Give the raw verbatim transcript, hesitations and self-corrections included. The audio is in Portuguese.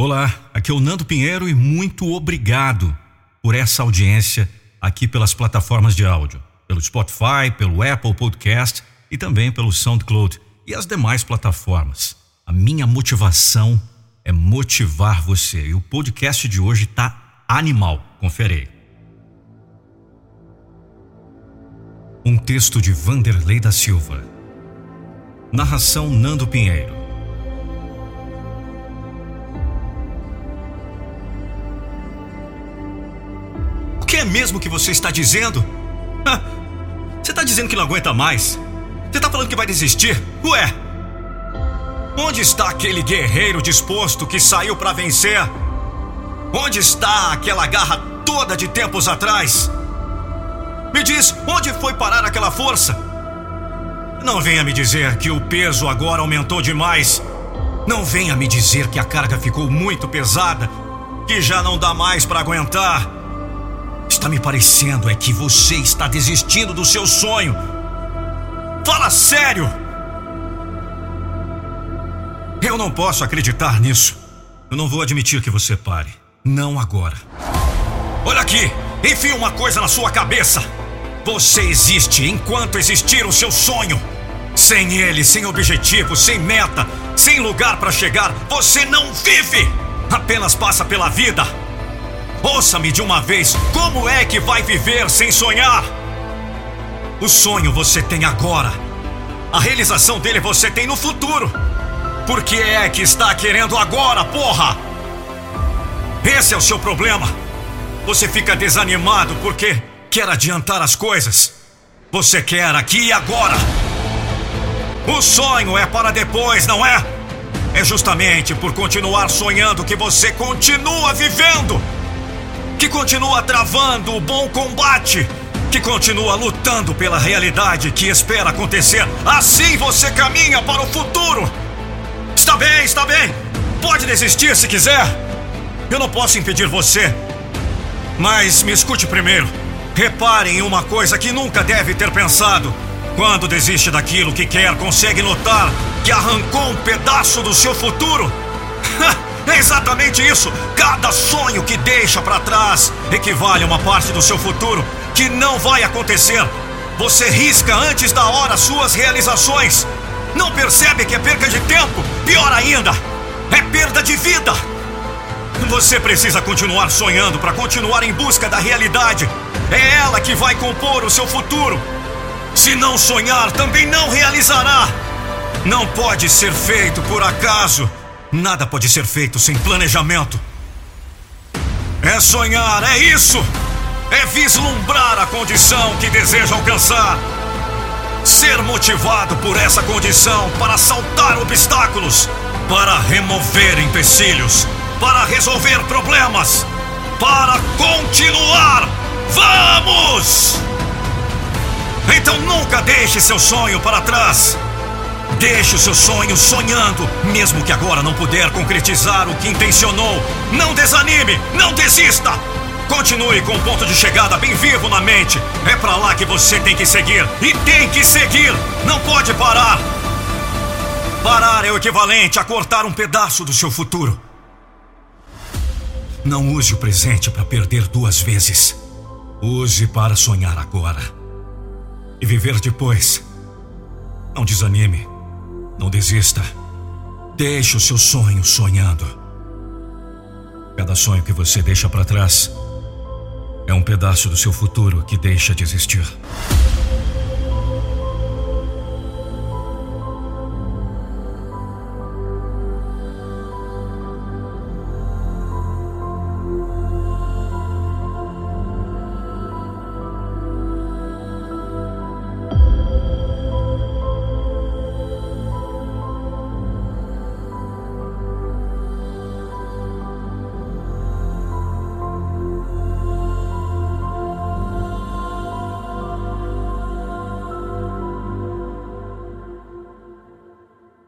Olá, aqui é o Nando Pinheiro e muito obrigado por essa audiência aqui pelas plataformas de áudio, pelo Spotify, pelo Apple Podcast e também pelo SoundCloud e as demais plataformas. A minha motivação é motivar você e o podcast de hoje tá animal, confere. Um texto de Vanderlei da Silva. Narração Nando Pinheiro. É mesmo que você está dizendo? Ah, você está dizendo que não aguenta mais? Você está falando que vai desistir? Ué! Onde está aquele guerreiro disposto que saiu para vencer? Onde está aquela garra toda de tempos atrás? Me diz, onde foi parar aquela força? Não venha me dizer que o peso agora aumentou demais. Não venha me dizer que a carga ficou muito pesada, que já não dá mais para aguentar. Está me parecendo é que você está desistindo do seu sonho. Fala sério! Eu não posso acreditar nisso. Eu não vou admitir que você pare. Não agora. Olha aqui! Enfia uma coisa na sua cabeça. Você existe enquanto existir o seu sonho. Sem ele, sem objetivo, sem meta, sem lugar para chegar, você não vive. Apenas passa pela vida. Ouça-me de uma vez, como é que vai viver sem sonhar? O sonho você tem agora. A realização dele você tem no futuro. Por que é que está querendo agora, porra? Esse é o seu problema. Você fica desanimado porque quer adiantar as coisas. Você quer aqui e agora. O sonho é para depois, não é? É justamente por continuar sonhando que você continua vivendo. Que continua travando o bom combate, que continua lutando pela realidade que espera acontecer. Assim você caminha para o futuro. Está bem, está bem. Pode desistir se quiser. Eu não posso impedir você. Mas me escute primeiro. Repare em uma coisa que nunca deve ter pensado. Quando desiste daquilo que quer, consegue notar que arrancou um pedaço do seu futuro. É exatamente isso. Cada sonho que deixa pra trás equivale a uma parte do seu futuro que não vai acontecer. Você risca antes da hora suas realizações. Não percebe que é perda de tempo? Pior ainda, é perda de vida. Você precisa continuar sonhando para continuar em busca da realidade. É ela que vai compor o seu futuro. Se não sonhar, também não realizará. Não pode ser feito por acaso. Nada pode ser feito sem planejamento. É sonhar, é isso! É vislumbrar a condição que deseja alcançar. Ser motivado por essa condição para saltar obstáculos, para remover empecilhos, para resolver problemas, para continuar. Vamos! Então nunca deixe seu sonho para trás. Deixe o seu sonho sonhando, mesmo que agora não puder concretizar o que intencionou. Não desanime, não desista. Continue com o ponto de chegada bem vivo na mente. É pra lá que você tem que seguir, e tem que seguir. Não pode parar. Parar é o equivalente a cortar um pedaço do seu futuro. Não use o presente para perder duas vezes. Use para sonhar agora e viver depois. Não desanime. Não desista. Deixe o seu sonho sonhando. Cada sonho que você deixa para trás é um pedaço do seu futuro que deixa de existir.